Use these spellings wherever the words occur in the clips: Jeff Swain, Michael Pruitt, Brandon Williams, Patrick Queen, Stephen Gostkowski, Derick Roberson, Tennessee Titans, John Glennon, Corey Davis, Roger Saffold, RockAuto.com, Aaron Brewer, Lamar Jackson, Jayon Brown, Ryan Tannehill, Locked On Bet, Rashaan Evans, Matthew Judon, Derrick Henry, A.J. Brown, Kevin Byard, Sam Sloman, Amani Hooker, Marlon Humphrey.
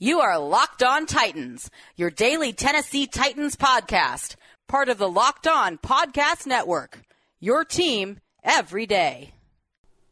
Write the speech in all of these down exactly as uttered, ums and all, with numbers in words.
You are Locked On Titans, your daily Tennessee Titans podcast, part of the Locked On Podcast Network, your team every day.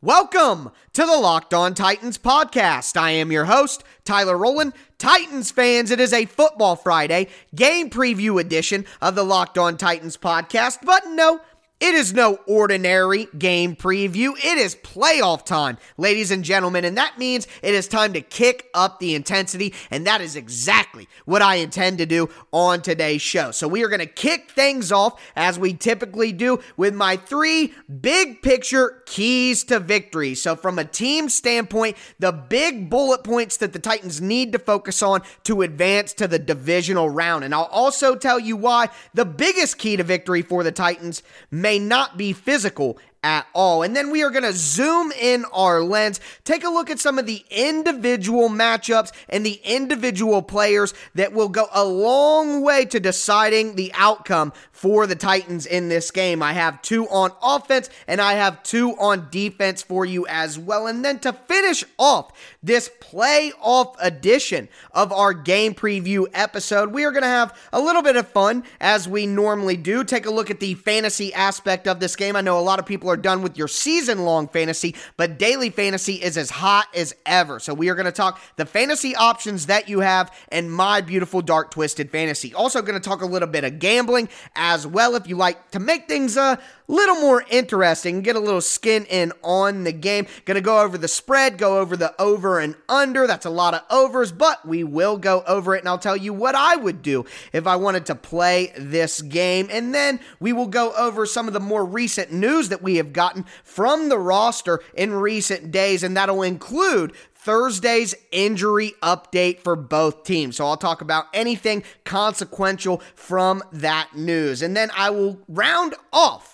Welcome to the Locked On Titans podcast. I am your host, Tyler Rowland. Titans fans, it is a Football Friday game preview edition of the Locked On Titans podcast, but no, it is no ordinary game preview. It is playoff time, ladies and gentlemen, and that means it is time to kick up the intensity, and that is exactly what I intend to do on today's show. So we are going to kick things off, as we typically do, with my three big picture keys to victory. So from a team standpoint, the big bullet points that the Titans need to focus on to advance to the divisional round, and I'll also tell you why the biggest key to victory for the Titans may May not be physical at all. And then we are going to zoom in our lens, take a look at some of the individual matchups and the individual players that will go a long way to deciding the outcome for the Titans in this game. I have two on offense and I have two on defense for you as well. And then to finish off this playoff edition of our game preview episode, we are going to have a little bit of fun as we normally do. Take a look at the fantasy aspect of this game. I know a lot of people are done with your season-long fantasy, but daily fantasy is as hot as ever. So we are going to talk the fantasy options that you have and my beautiful dark twisted fantasy. Also going to talk a little bit of gambling as well if you like to make things a little more interesting, get a little skin in on the game. Going to go over the spread, go over the over and under. That's a lot of overs, but we will go over it, and I'll tell you what I would do if I wanted to play this game, and then we will go over some of the more recent news that we have gotten from the roster in recent days, and that'll include Thursday's injury update for both teams. So I'll talk about anything consequential from that news, and then I will round off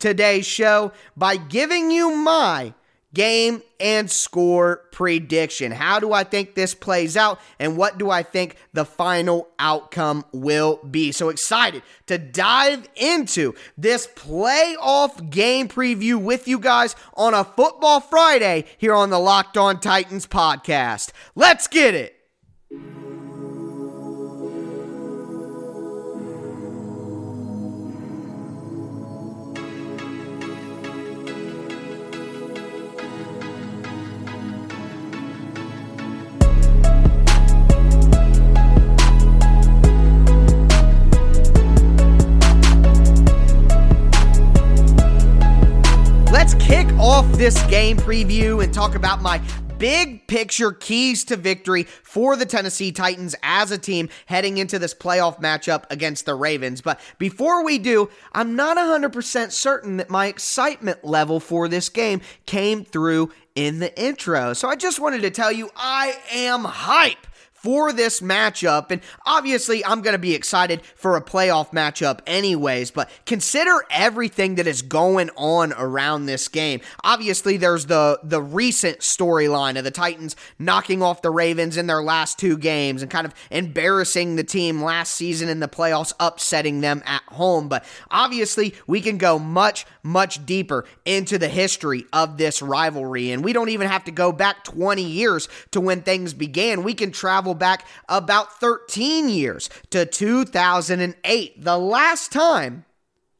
today's show by giving you my game and score prediction. How do I think this plays out, and what do I think the final outcome will be? So excited to dive into this playoff game preview with you guys on a Football Friday here on the Locked On Titans podcast. Let's get it. Off this game preview and talk about my big picture keys to victory for the Tennessee Titans as a team heading into this playoff matchup against the Ravens. But before we do, I'm not one hundred percent certain that my excitement level for this game came through in the intro. So I just wanted to tell you I am hype for this matchup, and obviously I'm going to be excited for a playoff matchup anyways, but consider everything that is going on around this game. Obviously there's the, the recent storyline of the Titans knocking off the Ravens in their last two games and kind of embarrassing the team last season in the playoffs, upsetting them at home, but obviously we can go much, much deeper into the history of this rivalry, and we don't even have to go back twenty years to when things began. We can travel back about thirteen years to two thousand eight, the last time,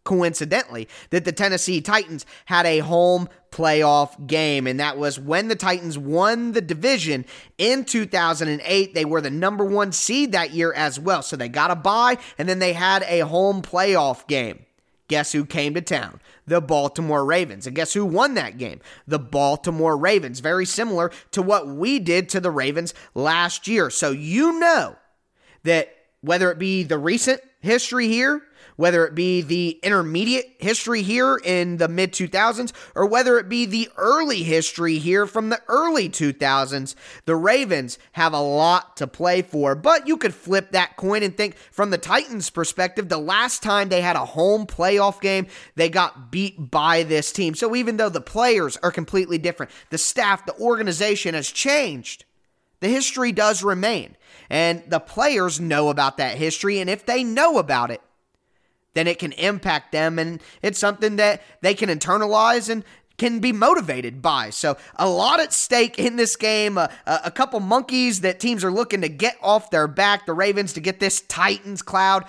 coincidentally, that the Tennessee Titans had a home playoff game, and that was when the Titans won the division in two thousand eight. They were the number one seed that year as well, so they got a bye, and then they had a home playoff game. Guess who came to town? The Baltimore Ravens. And guess who won that game? The Baltimore Ravens. Very similar to what we did to the Ravens last year. So you know that whether it be the recent history here, whether it be the intermediate history here in the mid two thousands, or whether it be the early history here from the early two thousands, the Ravens have a lot to play for. But you could flip that coin and think from the Titans' perspective, the last time they had a home playoff game, they got beat by this team. So even though the players are completely different, the staff, the organization has changed, the history does remain. And the players know about that history, and if they know about it, then it can impact them, and it's something that they can internalize and can be motivated by. So a lot at stake in this game, uh, a couple monkeys that teams are looking to get off their back, the Ravens to get this Titans cloud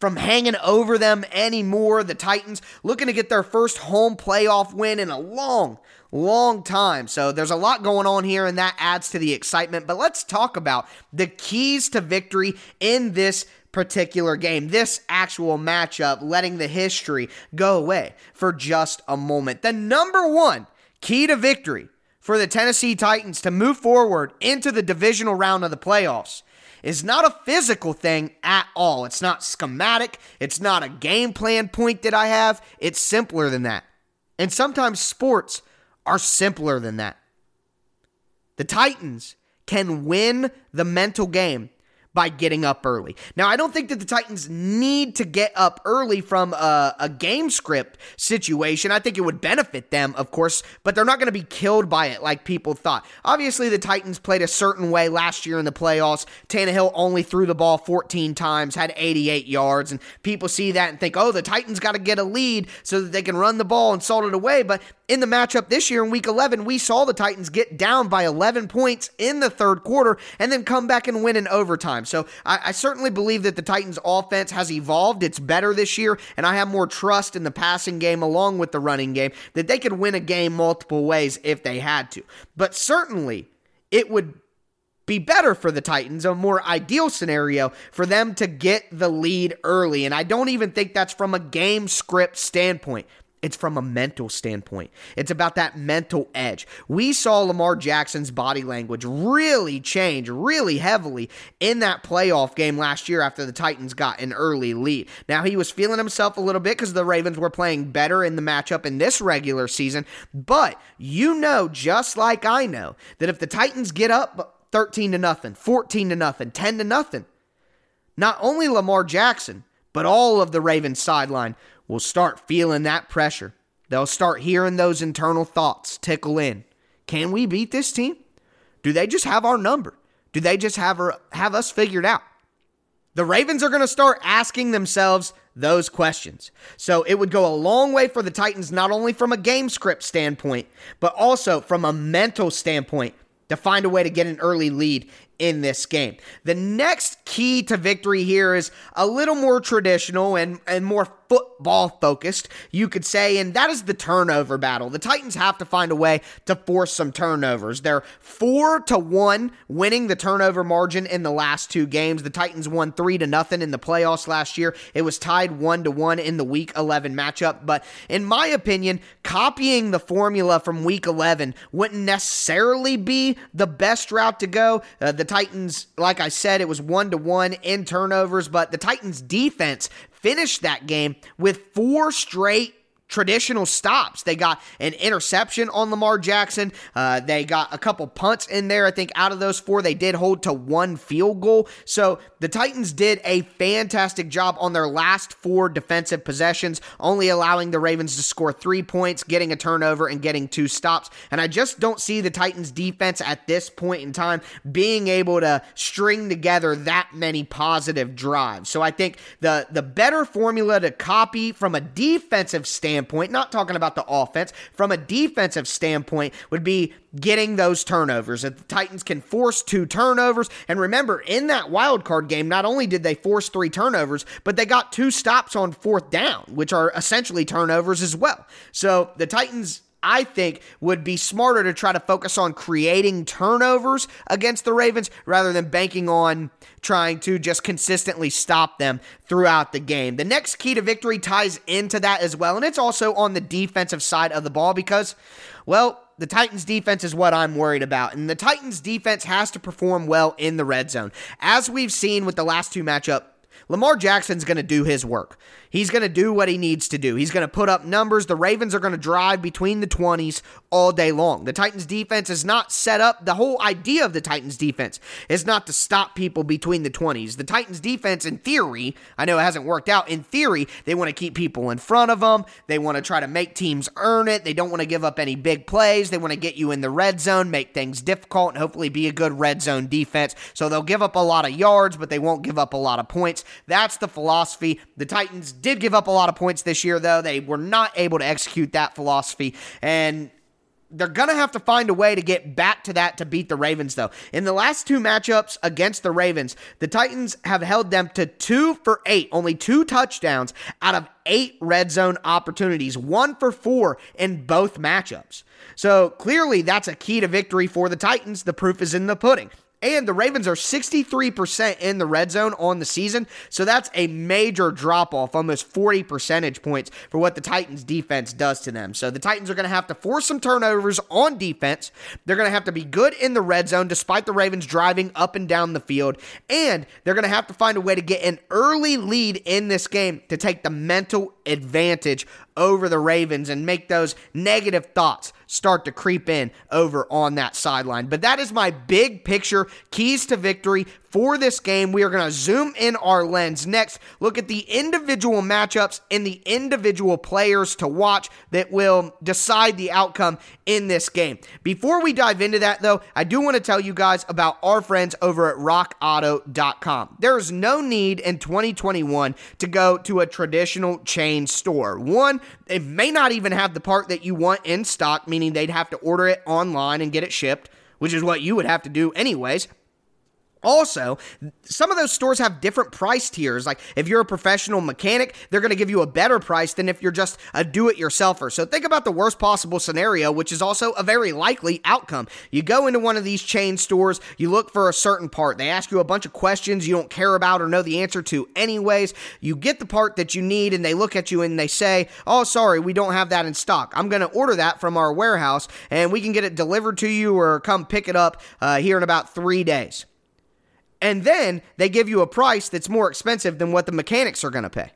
from hanging over them anymore. The Titans looking to get their first home playoff win in a long, long time. So there's a lot going on here, and that adds to the excitement. But let's talk about the keys to victory in this particular game, this actual matchup, letting the history go away for just a moment. The number one key to victory for the Tennessee Titans to move forward into the divisional round of the playoffs is not a physical thing at all. It's not schematic. It's not a game plan point that I have. It's simpler than that. And sometimes sports are simpler than that. The Titans can win the mental game by getting up early. Now, I don't think that the Titans need to get up early from a, a game script situation. I think it would benefit them, of course, but they're not going to be killed by it like people thought. Obviously, the Titans played a certain way last year in the playoffs. Tannehill only threw the ball fourteen times, had eighty-eight yards, and people see that and think, oh, the Titans got to get a lead so that they can run the ball and salt it away. But in the matchup this year in week eleven, we saw the Titans get down by eleven points in the third quarter and then come back and win in overtime. So I, I certainly believe that the Titans offense has evolved. It's better this year, and I have more trust in the passing game along with the running game that they could win a game multiple ways if they had to. But certainly it would be better for the Titans, a more ideal scenario for them to get the lead early. And I don't even think that's from a game script standpoint. It's from a mental standpoint. It's about that mental edge. We saw Lamar Jackson's body language really change, really heavily in that playoff game last year after the Titans got an early lead. Now, he was feeling himself a little bit because the Ravens were playing better in the matchup in this regular season, but you know, just like I know, that if the Titans get up thirteen to nothing, fourteen to nothing, ten to nothing, not only Lamar Jackson, but all of the Ravens sideline will start feeling that pressure. They'll start hearing those internal thoughts tickle in. Can we beat this team? Do they just have our number? Do they just have, our, have us figured out? The Ravens are going to start asking themselves those questions. So it would go a long way for the Titans, not only from a game script standpoint, but also from a mental standpoint, to find a way to get an early lead in this game. The next key to victory here is a little more traditional and, and more football focused, you could say, and that is the turnover battle. The Titans have to find a way to force some turnovers. They're four to one winning the turnover margin in the last two games. The Titans won three to nothing in the playoffs last year. It was tied one to one in the week eleven matchup, but in my opinion, copying the formula from week eleven wouldn't necessarily be the best route to go. Uh, the Titans, like I said, it was one to one in turnovers, but the Titans defense finished that game with four straight traditional stops. They got an interception on Lamar Jackson. Uh, they got a couple punts in there. I think out of those four, they did hold to one field goal. So the Titans did a fantastic job on their last four defensive possessions, only allowing the Ravens to score three points, getting a turnover, and getting two stops. And I just don't see the Titans defense at this point in time being able to string together that many positive drives. So I think the, the better formula to copy from a defensive standpoint, Standpoint, not talking about the offense, from a defensive standpoint would be getting those turnovers. If the Titans can force two turnovers, and remember, in that wild card game, not only did they force three turnovers, but they got two stops on fourth down, which are essentially turnovers as well. So the Titans, I think, would be smarter to try to focus on creating turnovers against the Ravens rather than banking on trying to just consistently stop them throughout the game. The next key to victory ties into that as well, and it's also on the defensive side of the ball because, well, the Titans defense is what I'm worried about, and the Titans defense has to perform well in the red zone. As we've seen with the last two matchups, Lamar Jackson's going to do his work. He's going to do what he needs to do. He's going to put up numbers. The Ravens are going to drive between the twenties all day long. The Titans defense is not set up. The whole idea of the Titans defense is not to stop people between the twenties. The Titans defense, in theory, I know it hasn't worked out. In theory, they want to keep people in front of them. They want to try to make teams earn it. They don't want to give up any big plays. They want to get you in the red zone, make things difficult, and hopefully be a good red zone defense. So they'll give up a lot of yards, but they won't give up a lot of points. That's the philosophy. The Titans did give up a lot of points this year, though. They were not able to execute that philosophy, and they're going to have to find a way to get back to that to beat the Ravens, though. In the last two matchups against the Ravens, the Titans have held them to two for eight, only two touchdowns out of eight red zone opportunities, one for four in both matchups. So clearly that's a key to victory for the Titans. The proof is in the pudding. And the Ravens are sixty-three percent in the red zone on the season, so that's a major drop-off, almost forty percentage points for what the Titans' defense does to them. So the Titans are going to have to force some turnovers on defense. They're going to have to be good in the red zone despite the Ravens driving up and down the field, and they're going to have to find a way to get an early lead in this game to take the mental advantage over the Ravens and make those negative thoughts start to creep in over on that sideline. But that is my big picture keys to victory for this game. We are going to zoom in our lens next, look at the individual matchups and the individual players to watch that will decide the outcome in this game. Before we dive into that, though, I do want to tell you guys about our friends over at rock auto dot com. There is no need in twenty twenty-one to go to a traditional chain store. One, they may not even have the part that you want in stock, meaning they'd have to order it online and get it shipped, which is what you would have to do anyways. Also, some of those stores have different price tiers. Like if you're a professional mechanic, they're going to give you a better price than if you're just a do-it-yourselfer. So think about the worst possible scenario, which is also a very likely outcome. You go into one of these chain stores, you look for a certain part. They ask you a bunch of questions you don't care about or know the answer to anyways. You get the part that you need and they look at you and they say, oh, sorry, we don't have that in stock. I'm going to order that from our warehouse and we can get it delivered to you or come pick it up uh, here in about three days. And then they give you a price that's more expensive than what the mechanics are going to pay.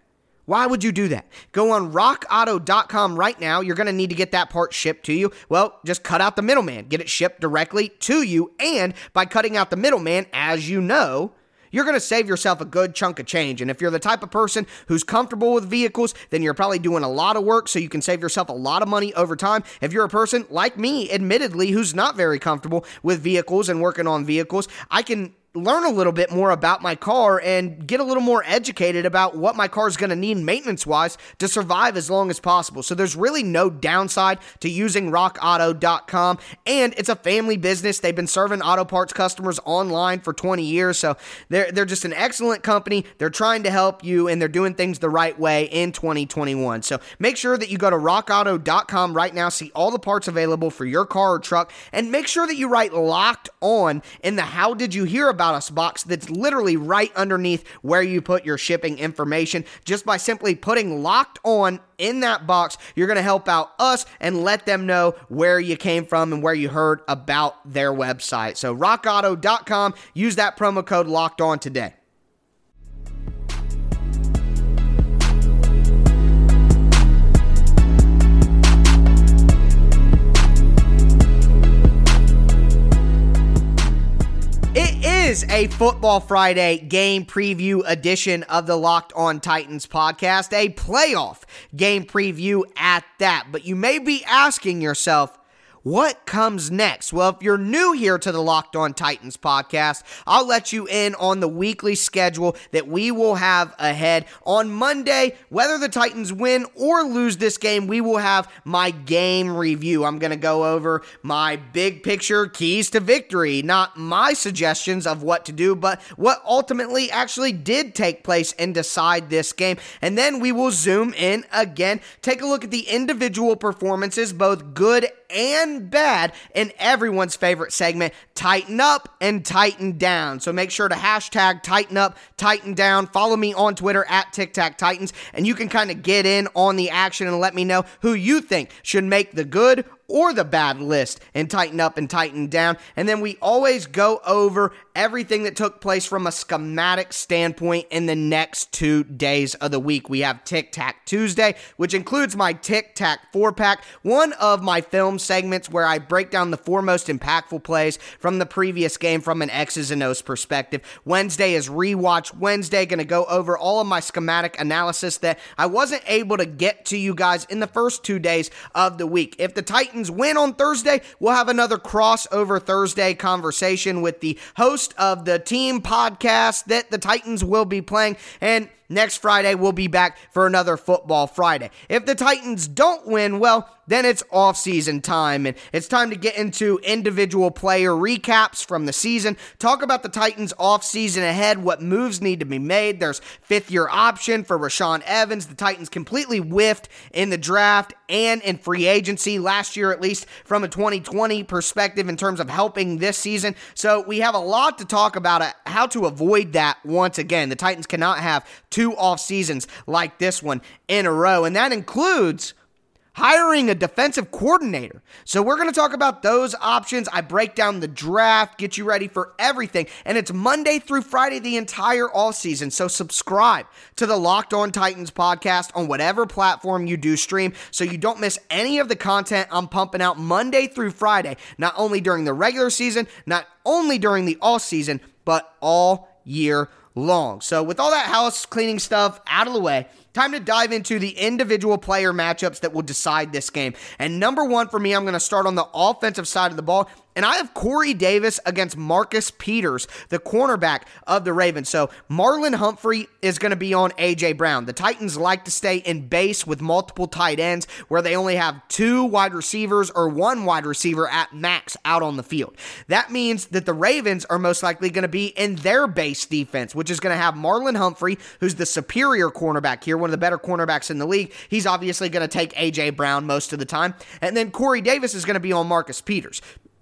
Why would you do that? Go on rock auto dot com right now. You're going to need to get that part shipped to you. Well, just cut out the middleman. Get it shipped directly to you. And by cutting out the middleman, as you know, you're going to save yourself a good chunk of change. And if you're the type of person who's comfortable with vehicles, then you're probably doing a lot of work so you can save yourself a lot of money over time. If you're a person like me, admittedly, who's not very comfortable with vehicles and working on vehicles, I can learn a little bit more about my car and get a little more educated about what my car is going to need maintenance-wise to survive as long as possible. So there's really no downside to using rock auto dot com, and it's a family business. They've been serving auto parts customers online for twenty years, so they're they're just an excellent company. They're trying to help you, and they're doing things the right way in twenty twenty-one. So make sure that you go to rock auto dot com right now, see all the parts available for your car or truck, and make sure that you write Locked On in the How Did You Hear About Us box that's literally right underneath where you put your shipping information. Just by simply putting Locked On in that box, you're going to help out us and let them know where you came from and where you heard about their website. So rock auto dot com, use that promo code Locked On today. Is a Football Friday game preview edition of the Locked On Titans podcast, a playoff game preview at that. But you may be asking yourself, what comes next? Well, if you're new here to the Locked On Titans podcast, I'll let you in on the weekly schedule that we will have ahead. On Monday, whether the Titans win or lose this game, we will have my game review. I'm going to go over my big picture keys to victory, not my suggestions of what to do, but what ultimately actually did take place and decide this game. And then we will zoom in again, take a look at the individual performances, both good and and bad, in everyone's favorite segment, Tighten Up and Tighten Down. So make sure to hashtag Tighten Up, Tighten Down. Follow me on Twitter at Tic Tac Titans, and you can kind of get in on the action and let me know who you think should make the good or the bad list and Tighten Up and Tighten Down. And then we always go over everything that took place from a schematic standpoint in the next two days of the week. We have Tic Tac Tuesday, which includes my Tic Tac four-pack, one of my film segments where I break down the four most impactful plays from the previous game from an X's and O's perspective. Wednesday is Rewatch Wednesday, going to go over all of my schematic analysis that I wasn't able to get to you guys in the first two days of the week. If the Titans Titans win on Thursday, we'll have another crossover Thursday conversation with the host of the team podcast that the Titans will be playing. And next Friday, we'll be back for another Football Friday. If the Titans don't win, well, then it's offseason time, and it's time to get into individual player recaps from the season, talk about the Titans offseason ahead, what moves need to be made. There's fifth-year option for Rashaan Evans. The Titans completely whiffed in the draft and in free agency last year, at least from a twenty twenty perspective in terms of helping this season. So we have a lot to talk about uh, how to avoid that once again. The Titans cannot have two off seasons like this one in a row, and that includes hiring a defensive coordinator. So we're going to talk about those options. I break down the draft, get you ready for everything. And it's Monday through Friday, the entire offseason. So subscribe to the Locked On Titans podcast on whatever platform you do stream, so you don't miss any of the content I'm pumping out Monday through Friday, not only during the regular season, not only during the offseason, but all year long. So with all that house cleaning stuff out of the way, time to dive into the individual player matchups that will decide this game. And number one for me, I'm going to start on the offensive side of the ball. And I have Corey Davis against Marcus Peters, the cornerback of the Ravens. So Marlon Humphrey is going to be on A J. Brown. The Titans like to stay in base with multiple tight ends where they only have two wide receivers or one wide receiver at max out on the field. That means that the Ravens are most likely going to be in their base defense, which is going to have Marlon Humphrey, who's the superior cornerback here, one of the better cornerbacks in the league. He's obviously going to take A J. Brown most of the time. And then Corey Davis is going to be on Marcus Peters.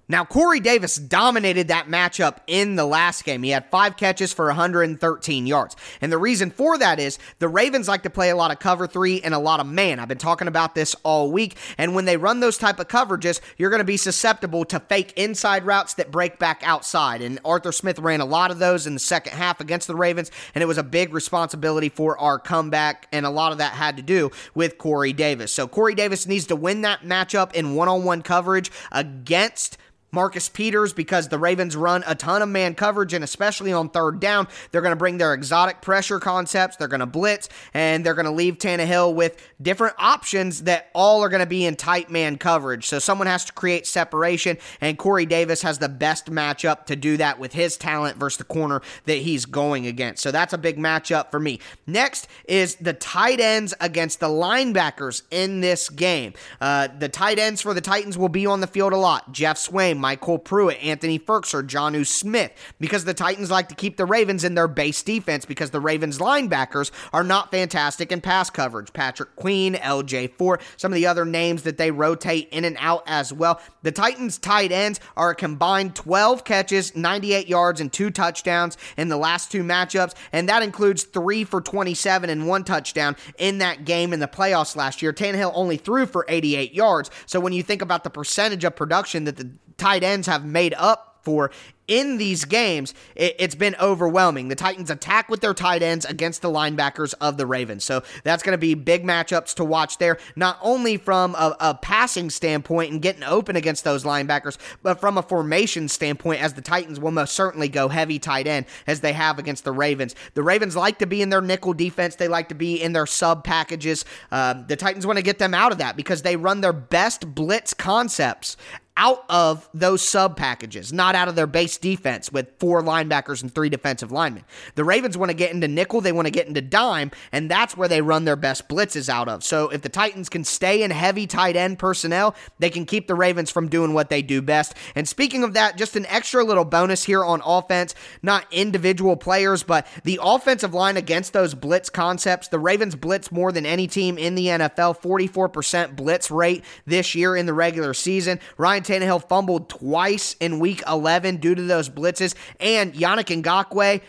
Now, Corey Davis dominated that matchup in the last game. He had five catches for one hundred thirteen yards. And the reason for that is the Ravens like to play a lot of cover three and a lot of man. I've been talking about this all week. And when they run those type of coverages, you're going to be susceptible to fake inside routes that break back outside. And Arthur Smith ran a lot of those in the second half against the Ravens, and it was a big responsibility for our comeback. And a lot of that had to do with Corey Davis. So Corey Davis needs to win that matchup in one-on-one coverage against Marcus Peters, because the Ravens run a ton of man coverage, and especially on third down, they're going to bring their exotic pressure concepts, they're going to blitz, and they're going to leave Tannehill with different options that all are going to be in tight man coverage. So someone has to create separation, and Corey Davis has the best matchup to do that with his talent versus the corner that he's going against. So that's a big matchup for me. Next is the tight ends against the linebackers in this game. Uh, the tight ends for the Titans will be on the field a lot. Jeff Swain, Michael Pruitt, Anthony Ferkser, Jonnu Smith, because the Titans like to keep the Ravens in their base defense because the Ravens linebackers are not fantastic in pass coverage. Patrick Queen, L J four, some of the other names that they rotate in and out as well. The Titans tight ends are a combined twelve catches, ninety-eight yards, and two touchdowns in the last two matchups, and that includes three for twenty-seven and one touchdown in that game in the playoffs last year. Tannehill only threw for eighty-eight yards, so when you think about the percentage of production that the tight ends have made up for in these games, it, it's been overwhelming. The Titans attack with their tight ends against the linebackers of the Ravens. So that's going to be big matchups to watch there, not only from a, a passing standpoint and getting open against those linebackers, but from a formation standpoint, as the Titans will most certainly go heavy tight end as they have against the Ravens. The Ravens like to be in their nickel defense. They like to be in their sub packages. Uh, the Titans want to get them out of that because they run their best blitz concepts out of those sub packages, not out of their base defense with four linebackers and three defensive linemen. The Ravens want to get into nickel, they want to get into dime, and that's where they run their best blitzes out of. So if the Titans can stay in heavy tight end personnel, they can keep the Ravens from doing what they do best. And speaking of that, just an extra little bonus here on offense, not individual players, but the offensive line against those blitz concepts. The Ravens blitz more than any team in the N F L, forty-four percent blitz rate this year in the regular season. Ryan Tannehill fumbled twice in week eleven due to those blitzes, and Yannick Ngakoue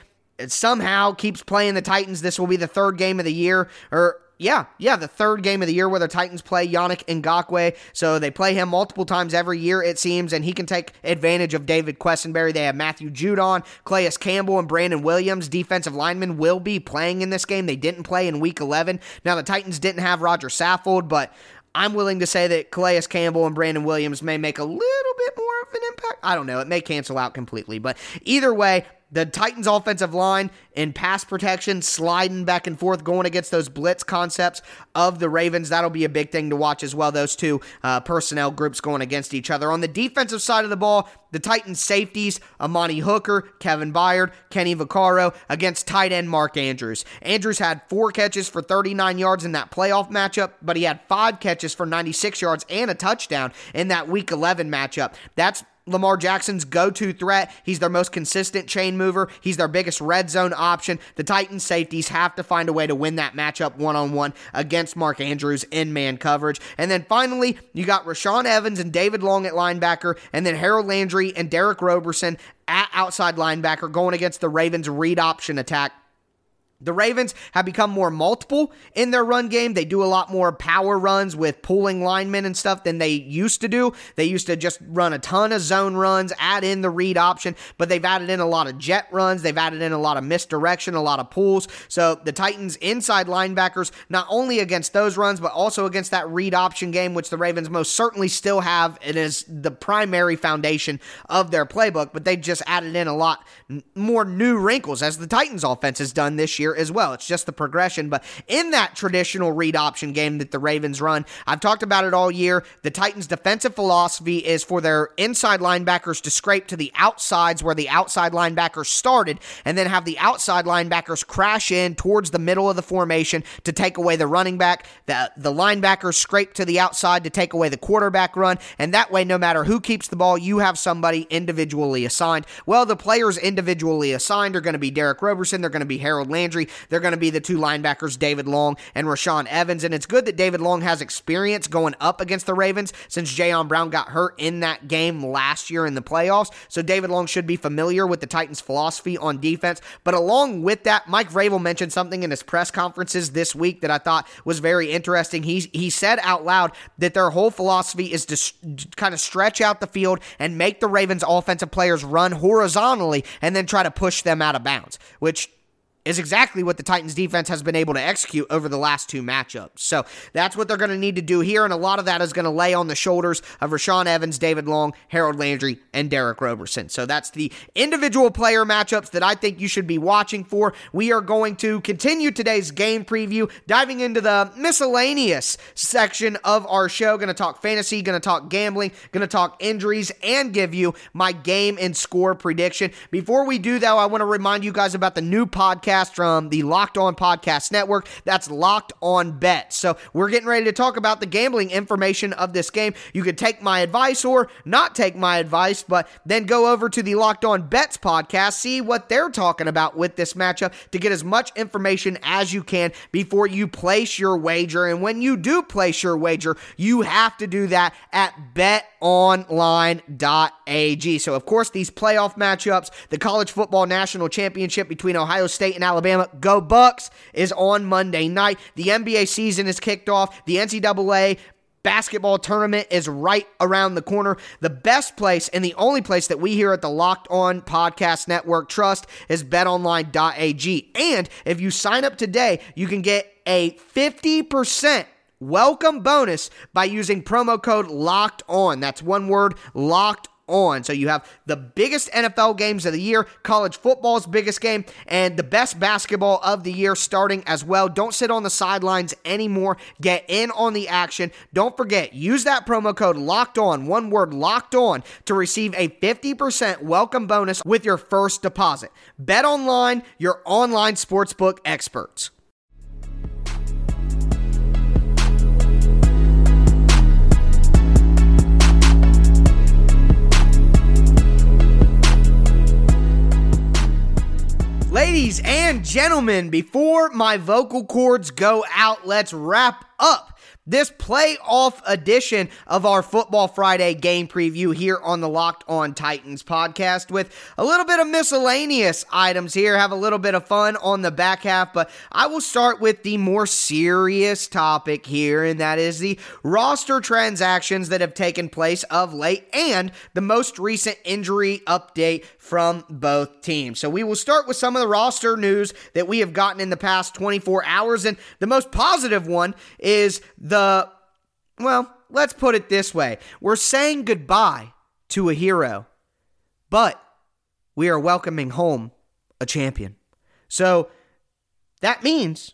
somehow keeps playing the Titans. This will be the third game of the year, or yeah, yeah, the third game of the year where the Titans play Yannick Ngakoue, so they play him multiple times every year, it seems, and he can take advantage of David Questenberry. They have Matthew Judon, Calais Campbell, and Brandon Williams. Defensive linemen will be playing in this game. They didn't play in week eleven. Now, the Titans didn't have Roger Saffold, but I'm willing to say that Calais Campbell and Brandon Williams may make a little bit more of an impact. I don't know. It may cancel out completely. But either way, the Titans' offensive line in pass protection, sliding back and forth, going against those blitz concepts of the Ravens. That'll be a big thing to watch as well, those two uh, personnel groups going against each other. On the defensive side of the ball, the Titans' safeties, Amani Hooker, Kevin Byard, Kenny Vaccaro, against tight end Mark Andrews. Andrews had four catches for thirty-nine yards in that playoff matchup, but he had five catches for ninety-six yards and a touchdown in that Week eleven matchup. That's Lamar Jackson's go-to threat. He's their most consistent chain mover. He's their biggest red zone option. The Titans safeties have to find a way to win that matchup one-on-one against Mark Andrews in man coverage. And then finally, you got Rashaan Evans and David Long at linebacker, and then Harold Landry and Derick Roberson at outside linebacker going against the Ravens' read option attack. The Ravens have become more multiple in their run game. They do a lot more power runs with pulling linemen and stuff than they used to do. They used to just run a ton of zone runs, add in the read option, but they've added in a lot of jet runs. They've added in a lot of misdirection, a lot of pulls. So the Titans inside linebackers, not only against those runs, but also against that read option game, which the Ravens most certainly still have. It is the primary foundation of their playbook, but they just added in a lot more new wrinkles, as the Titans offense has done this year as well. It's just the progression, but in that traditional read option game that the Ravens run, I've talked about it all year, the Titans' defensive philosophy is for their inside linebackers to scrape to the outsides where the outside linebackers started, and then have the outside linebackers crash in towards the middle of the formation to take away the running back. The, the linebackers scrape to the outside to take away the quarterback run, and that way, no matter who keeps the ball, you have somebody individually assigned. Well, the players individually assigned are going to be Derick Roberson, they're going to be Harold Landry, they're going to be the two linebackers, David Long and Rashaan Evans. And it's good that David Long has experience going up against the Ravens since Jayon Brown got hurt in that game last year in the playoffs. So David Long should be familiar with the Titans' philosophy on defense. But along with that, Mike Vrabel mentioned something in his press conferences this week that I thought was very interesting. He, he said out loud that their whole philosophy is to kind of stretch out the field and make the Ravens' offensive players run horizontally and then try to push them out of bounds, which is exactly what the Titans defense has been able to execute over the last two matchups. So that's what they're going to need to do here, and a lot of that is going to lay on the shoulders of Rashaan Evans, David Long, Harold Landry, and Derick Roberson. So that's the individual player matchups that I think you should be watching for. We are going to continue today's game preview, diving into the miscellaneous section of our show. Going to talk fantasy, going to talk gambling, going to talk injuries, and give you my game and score prediction. Before we do, though, I want to remind you guys about the new podcast from the Locked On Podcast Network. That's Locked On Bet. So we're getting ready to talk about the gambling information of this game. You could take my advice or not take my advice, but then go over to the Locked On Bets podcast, see what they're talking about with this matchup to get as much information as you can before you place your wager. And when you do place your wager, you have to do that at bet online dot a g. So of course, these playoff matchups, the college football national championship between Ohio State and Alabama, go Bucks, is on Monday night. The N B A season is kicked off. The N C double A basketball tournament is right around the corner. The best place and the only place that we here at the Locked On Podcast Network trust is bet online dot a g. And if you sign up today, you can get a fifty percent welcome bonus by using promo code Locked On. That's one word, Locked On. So you have the biggest N F L games of the year, college football's biggest game, and the best basketball of the year starting as well. Don't sit on the sidelines anymore. Get in on the action. Don't forget, use that promo code Locked On, one word, Locked On, to receive a fifty percent welcome bonus with your first deposit. Bet Online, your online sportsbook experts. Ladies and gentlemen, before my vocal cords go out, let's wrap up this playoff edition of our Football Friday game preview here on the Locked On Titans podcast with a little bit of miscellaneous items here, have a little bit of fun on the back half, but I will start with the more serious topic here, and that is the roster transactions that have taken place of late and the most recent injury update from both teams. So we will start with some of the roster news that we have gotten in the past twenty-four hours, and the most positive one is the, well, let's put it this way. We're saying goodbye to a hero, but we are welcoming home a champion. So that means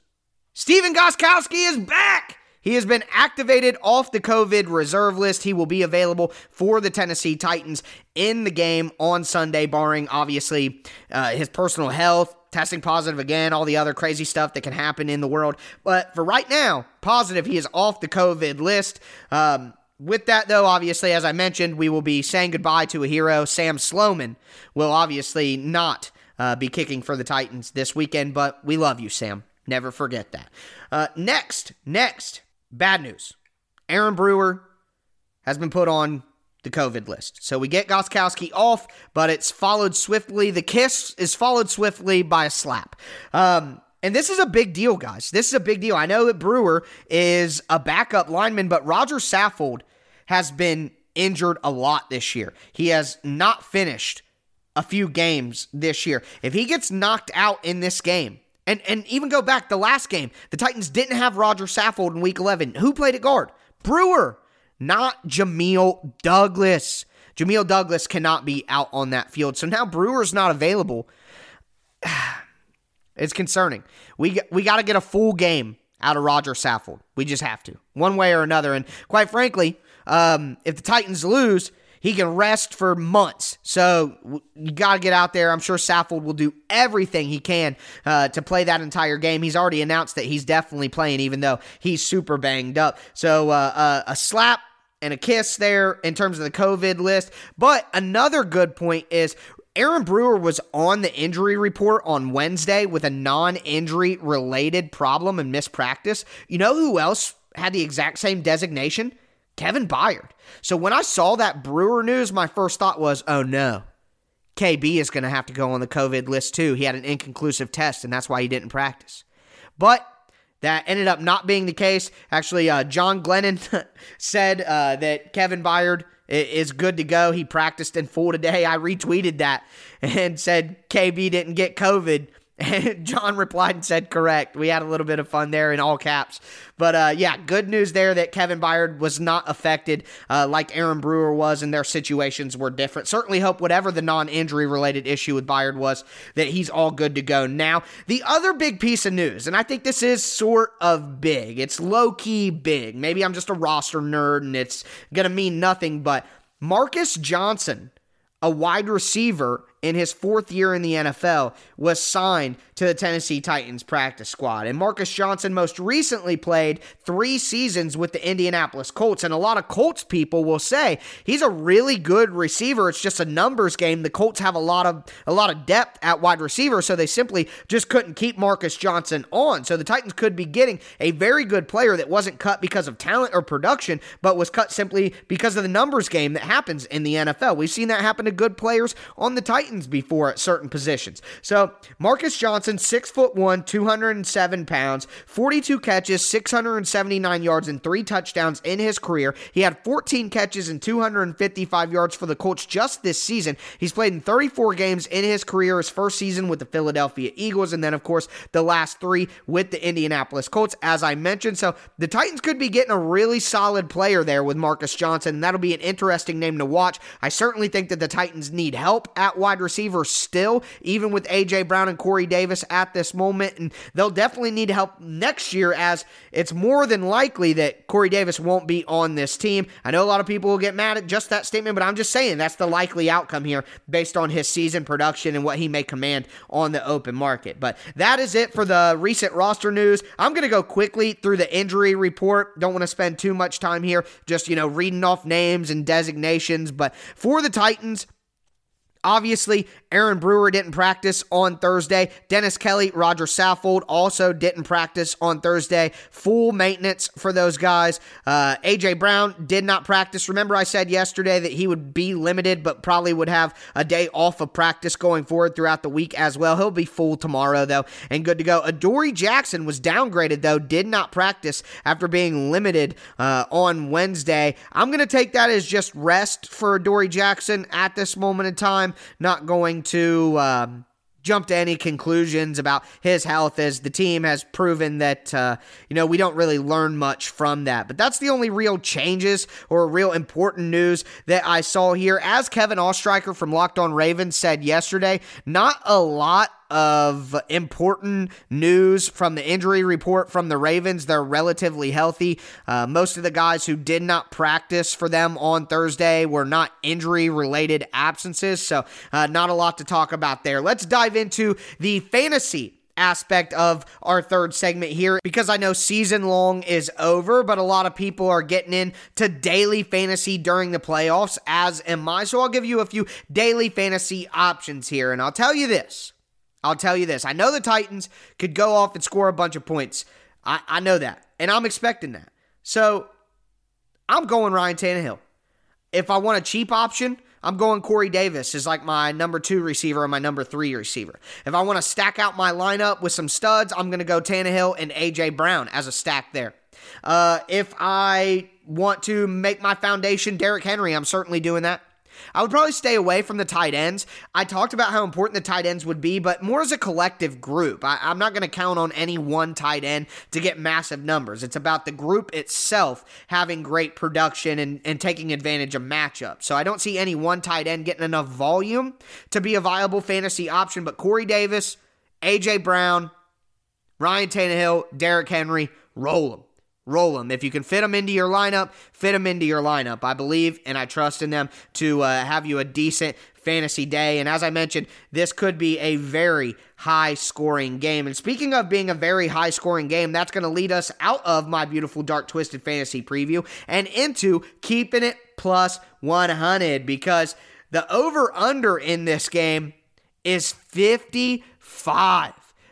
Stephen Gostkowski is back. He has been activated off the COVID reserve list. He will be available for the Tennessee Titans in the game on Sunday, barring, obviously, uh, his personal health, testing positive again, all the other crazy stuff that can happen in the world. But for right now, positive, he is off the COVID list. Um, with that, though, obviously, as I mentioned, we will be saying goodbye to a hero. Sam Sloman will obviously not uh, be kicking for the Titans this weekend, but we love you, Sam. Never forget that. Uh, next, next. Bad news. Aaron Brewer has been put on the COVID list. So we get Gostkowski off, but it's followed swiftly. The kiss is followed swiftly by a slap. Um, and this is a big deal, guys. This is a big deal. I know that Brewer is a backup lineman, but Roger Saffold has been injured a lot this year. He has not finished a few games this year. If he gets knocked out in this game, And and even go back, the last game, the Titans didn't have Roger Saffold in week eleven. Who played at guard? Brewer, not Jameel Douglas. Jameel Douglas cannot be out on that field. So now Brewer's not available. It's concerning. We, we got to get a full game out of Roger Saffold. We just have to, one way or another. And quite frankly, um, if the Titans lose, he can rest for months. So you got to get out there. I'm sure Saffold will do everything he can uh, to play that entire game. He's already announced that he's definitely playing, even though he's super banged up. So uh, uh, a slap and a kiss there in terms of the COVID list. But another good point is Aaron Brewer was on the injury report on Wednesday with a non-injury related problem and mispractice. You know who else had the exact same designation? Kevin Byard. So when I saw that Brewer news, my first thought was, oh no, K B is going to have to go on the COVID list too. He had an inconclusive test, and that's why he didn't practice. But that ended up not being the case. Actually, uh, John Glennon said uh, that Kevin Byard is good to go. He practiced in full today. I retweeted that and said K B didn't get COVID. And John replied and said, correct. We had a little bit of fun there in all caps. But uh, yeah, good news there that Kevin Byard was not affected uh, like Aaron Brewer was, and their situations were different. Certainly hope whatever the non-injury related issue with Byard was, that he's all good to go now. The other big piece of news, and I think this is sort of big. It's low-key big. Maybe I'm just a roster nerd and it's going to mean nothing, but Marcus Johnson, a wide receiver in his fourth year in the N F L, was signed to the Tennessee Titans practice squad. And Marcus Johnson most recently played three seasons with the Indianapolis Colts. And a lot of Colts people will say he's a really good receiver. It's just a numbers game. The Colts have a lot of a lot of depth at wide receiver, so they simply just couldn't keep Marcus Johnson on. So the Titans could be getting a very good player that wasn't cut because of talent or production, but was cut simply because of the numbers game that happens in the N F L. We've seen that happen to good players on the Titans before at certain positions. So Marcus Johnson, six foot one, two hundred seven pounds, forty-two catches, six hundred seventy-nine yards, and three touchdowns in his career. He had fourteen catches and two hundred fifty-five yards for the Colts just this season. He's played in thirty-four games in his career, his first season with the Philadelphia Eagles, and then, of course, the last three with the Indianapolis Colts, as I mentioned. So the Titans could be getting a really solid player there with Marcus Johnson, and that'll be an interesting name to watch. I certainly think that the Titans need help at wide receiver still, even with A J. Brown and Corey Davis at this moment, and they'll definitely need help next year, as it's more than likely that Corey Davis won't be on this team. I know a lot of people will get mad at just that statement, but I'm just saying that's the likely outcome here based on his season production and what he may command on the open market. But that is it for the recent roster news. I'm going to go quickly through the injury report. Don't want to spend too much time here just, you know, reading off names and designations, but for the Titans, obviously, Aaron Brewer didn't practice on Thursday. Dennis Kelly, Roger Saffold also didn't practice on Thursday. Full maintenance for those guys. Uh, A J. Brown did not practice. Remember, I said yesterday that he would be limited, but probably would have a day off of practice going forward throughout the week as well. He'll be full tomorrow, though, and good to go. Adoree Jackson was downgraded, though, did not practice after being limited uh, on Wednesday. I'm going to take that as just rest for Adoree Jackson at this moment in time. Not going to um, jump to any conclusions about his health, as the team has proven that, uh, you know, we don't really learn much from that. But that's the only real changes or real important news that I saw here. As Kevin Ostreicher from Locked On Ravens said yesterday, not a lot of important news from the injury report from the Ravens. They're relatively healthy. Uh, most of the guys who did not practice for them on Thursday were not injury-related absences, so uh, not a lot to talk about there. Let's dive into the fantasy aspect of our third segment here, because I know season long is over, but a lot of people are getting into daily fantasy during the playoffs, as am I. So I'll give you a few daily fantasy options here, and I'll tell you this. I'll tell you this. I know the Titans could go off and score a bunch of points. I, I know that, and I'm expecting that. So I'm going Ryan Tannehill. If I want a cheap option, I'm going Corey Davis is like my number two receiver and my number three receiver. If I want to stack out my lineup with some studs, I'm going to go Tannehill and A J. Brown as a stack there. Uh, if I want to make my foundation Derrick Henry, I'm certainly doing that. I would probably stay away from the tight ends. I talked about how important the tight ends would be, but more as a collective group. I, I'm not going to count on any one tight end to get massive numbers. It's about the group itself having great production and, and taking advantage of matchups. So I don't see any one tight end getting enough volume to be a viable fantasy option, but Corey Davis, A J. Brown, Ryan Tannehill, Derrick Henry, roll them. Roll them. If you can fit them into your lineup, fit them into your lineup. I believe and I trust in them to uh, have you a decent fantasy day. And as I mentioned, this could be a very high-scoring game. And speaking of being a very high-scoring game, that's going to lead us out of my beautiful Dark Twisted Fantasy preview and into keeping it plus one hundred, because the over-under in this game is fifty-five.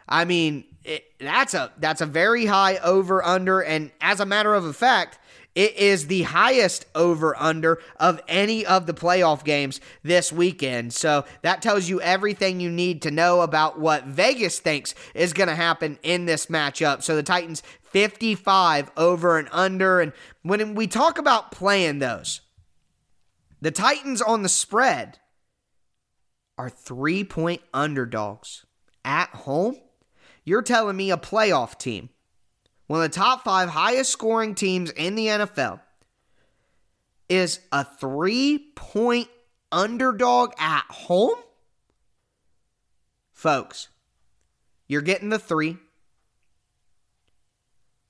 I mean, It, that's a that's a very high over-under, and as a matter of fact, it is the highest over-under of any of the playoff games this weekend. So that tells you everything you need to know about what Vegas thinks is going to happen in this matchup. So the Titans, fifty-five over and under. And when we talk about playing those, the Titans on the spread are three-point underdogs at home. You're telling me a playoff team, one of the top five highest scoring teams in the N F L, is a three-point underdog at home? Folks, you're getting the three.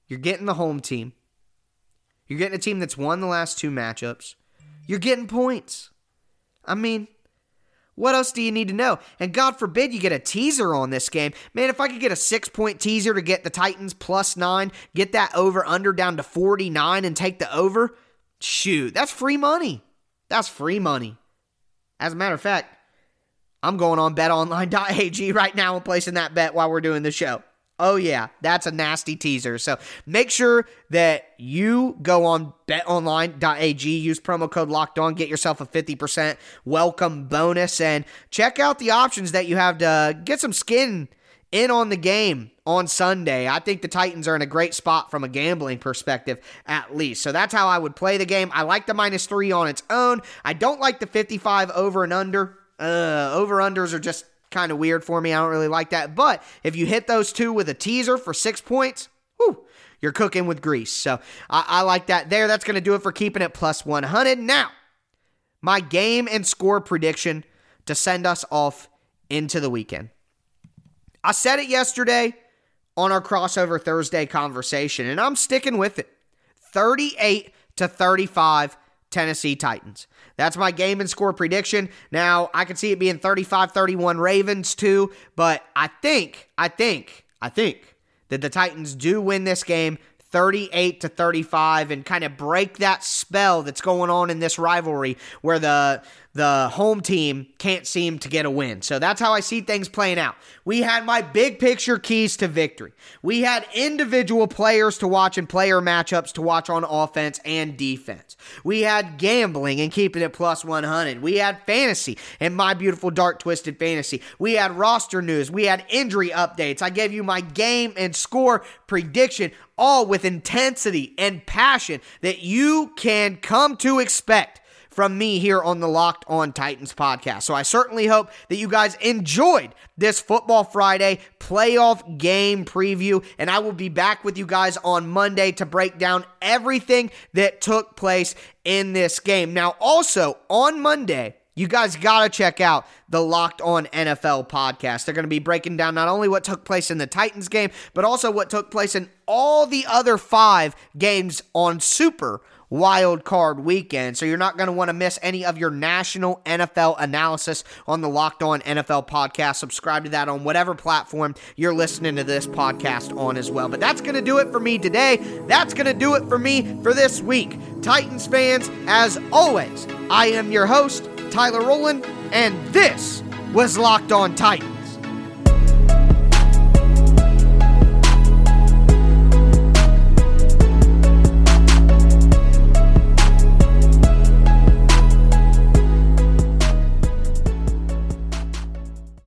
You're getting the home team. You're getting a team that's won the last two matchups. You're getting points. I mean, what else do you need to know? And God forbid you get a teaser on this game. Man, if I could get a six-point teaser to get the Titans plus nine, get that over-under down to forty-nine and take the over, shoot, that's free money. That's free money. As a matter of fact, I'm going on bet online dot a g right now and placing that bet while we're doing the show. Oh yeah, that's a nasty teaser. So make sure that you go on bet online dot a g, use promo code LOCKEDON, get yourself a fifty percent welcome bonus, and check out the options that you have to get some skin in on the game on Sunday. I think the Titans are in a great spot from a gambling perspective, at least. So that's how I would play the game. I like the minus three on its own. I don't like the fifty-five over and under. Uh, over-unders are just kind of weird for me. I don't really like that. But if you hit those two with a teaser for six points, whew, you're cooking with grease. So I, I like that there. That's going to do it for keeping it plus one hundred. Now, my game and score prediction to send us off into the weekend. I said it yesterday on our crossover Thursday conversation, and I'm sticking with it. thirty-eight to thirty-five Tennessee Titans. That's my game and score prediction. Now, I could see it being thirty-five thirty-one Ravens too, but I think, I think, I think that the Titans do win this game thirty-eight to thirty-five and kind of break that spell that's going on in this rivalry where the the home team can't seem to get a win. So that's how I see things playing out. We had my big picture keys to victory. We had individual players to watch and player matchups to watch on offense and defense. We had gambling and keeping it plus one hundred. We had fantasy and my beautiful dark twisted fantasy. We had roster news. We had injury updates. I gave you my game and score prediction, all with intensity and passion that you can come to expect from me here on the Locked On Titans podcast. So I certainly hope that you guys enjoyed this Football Friday playoff game preview, and I will be back with you guys on Monday to break down everything that took place in this game. Now, also on Monday, you guys got to check out the Locked On N F L podcast. They're going to be breaking down not only what took place in the Titans game, but also what took place in all the other five games on Super Wild Card Weekend. So you're not going to want to miss any of your national N F L analysis on the Locked On N F L podcast. Subscribe to that on whatever platform you're listening to this podcast on as well. But that's going to do it for me today. That's going to do it for me for this week. Titans fans, as always, I am your host, Tyler Rowland, and this was Locked On Titans.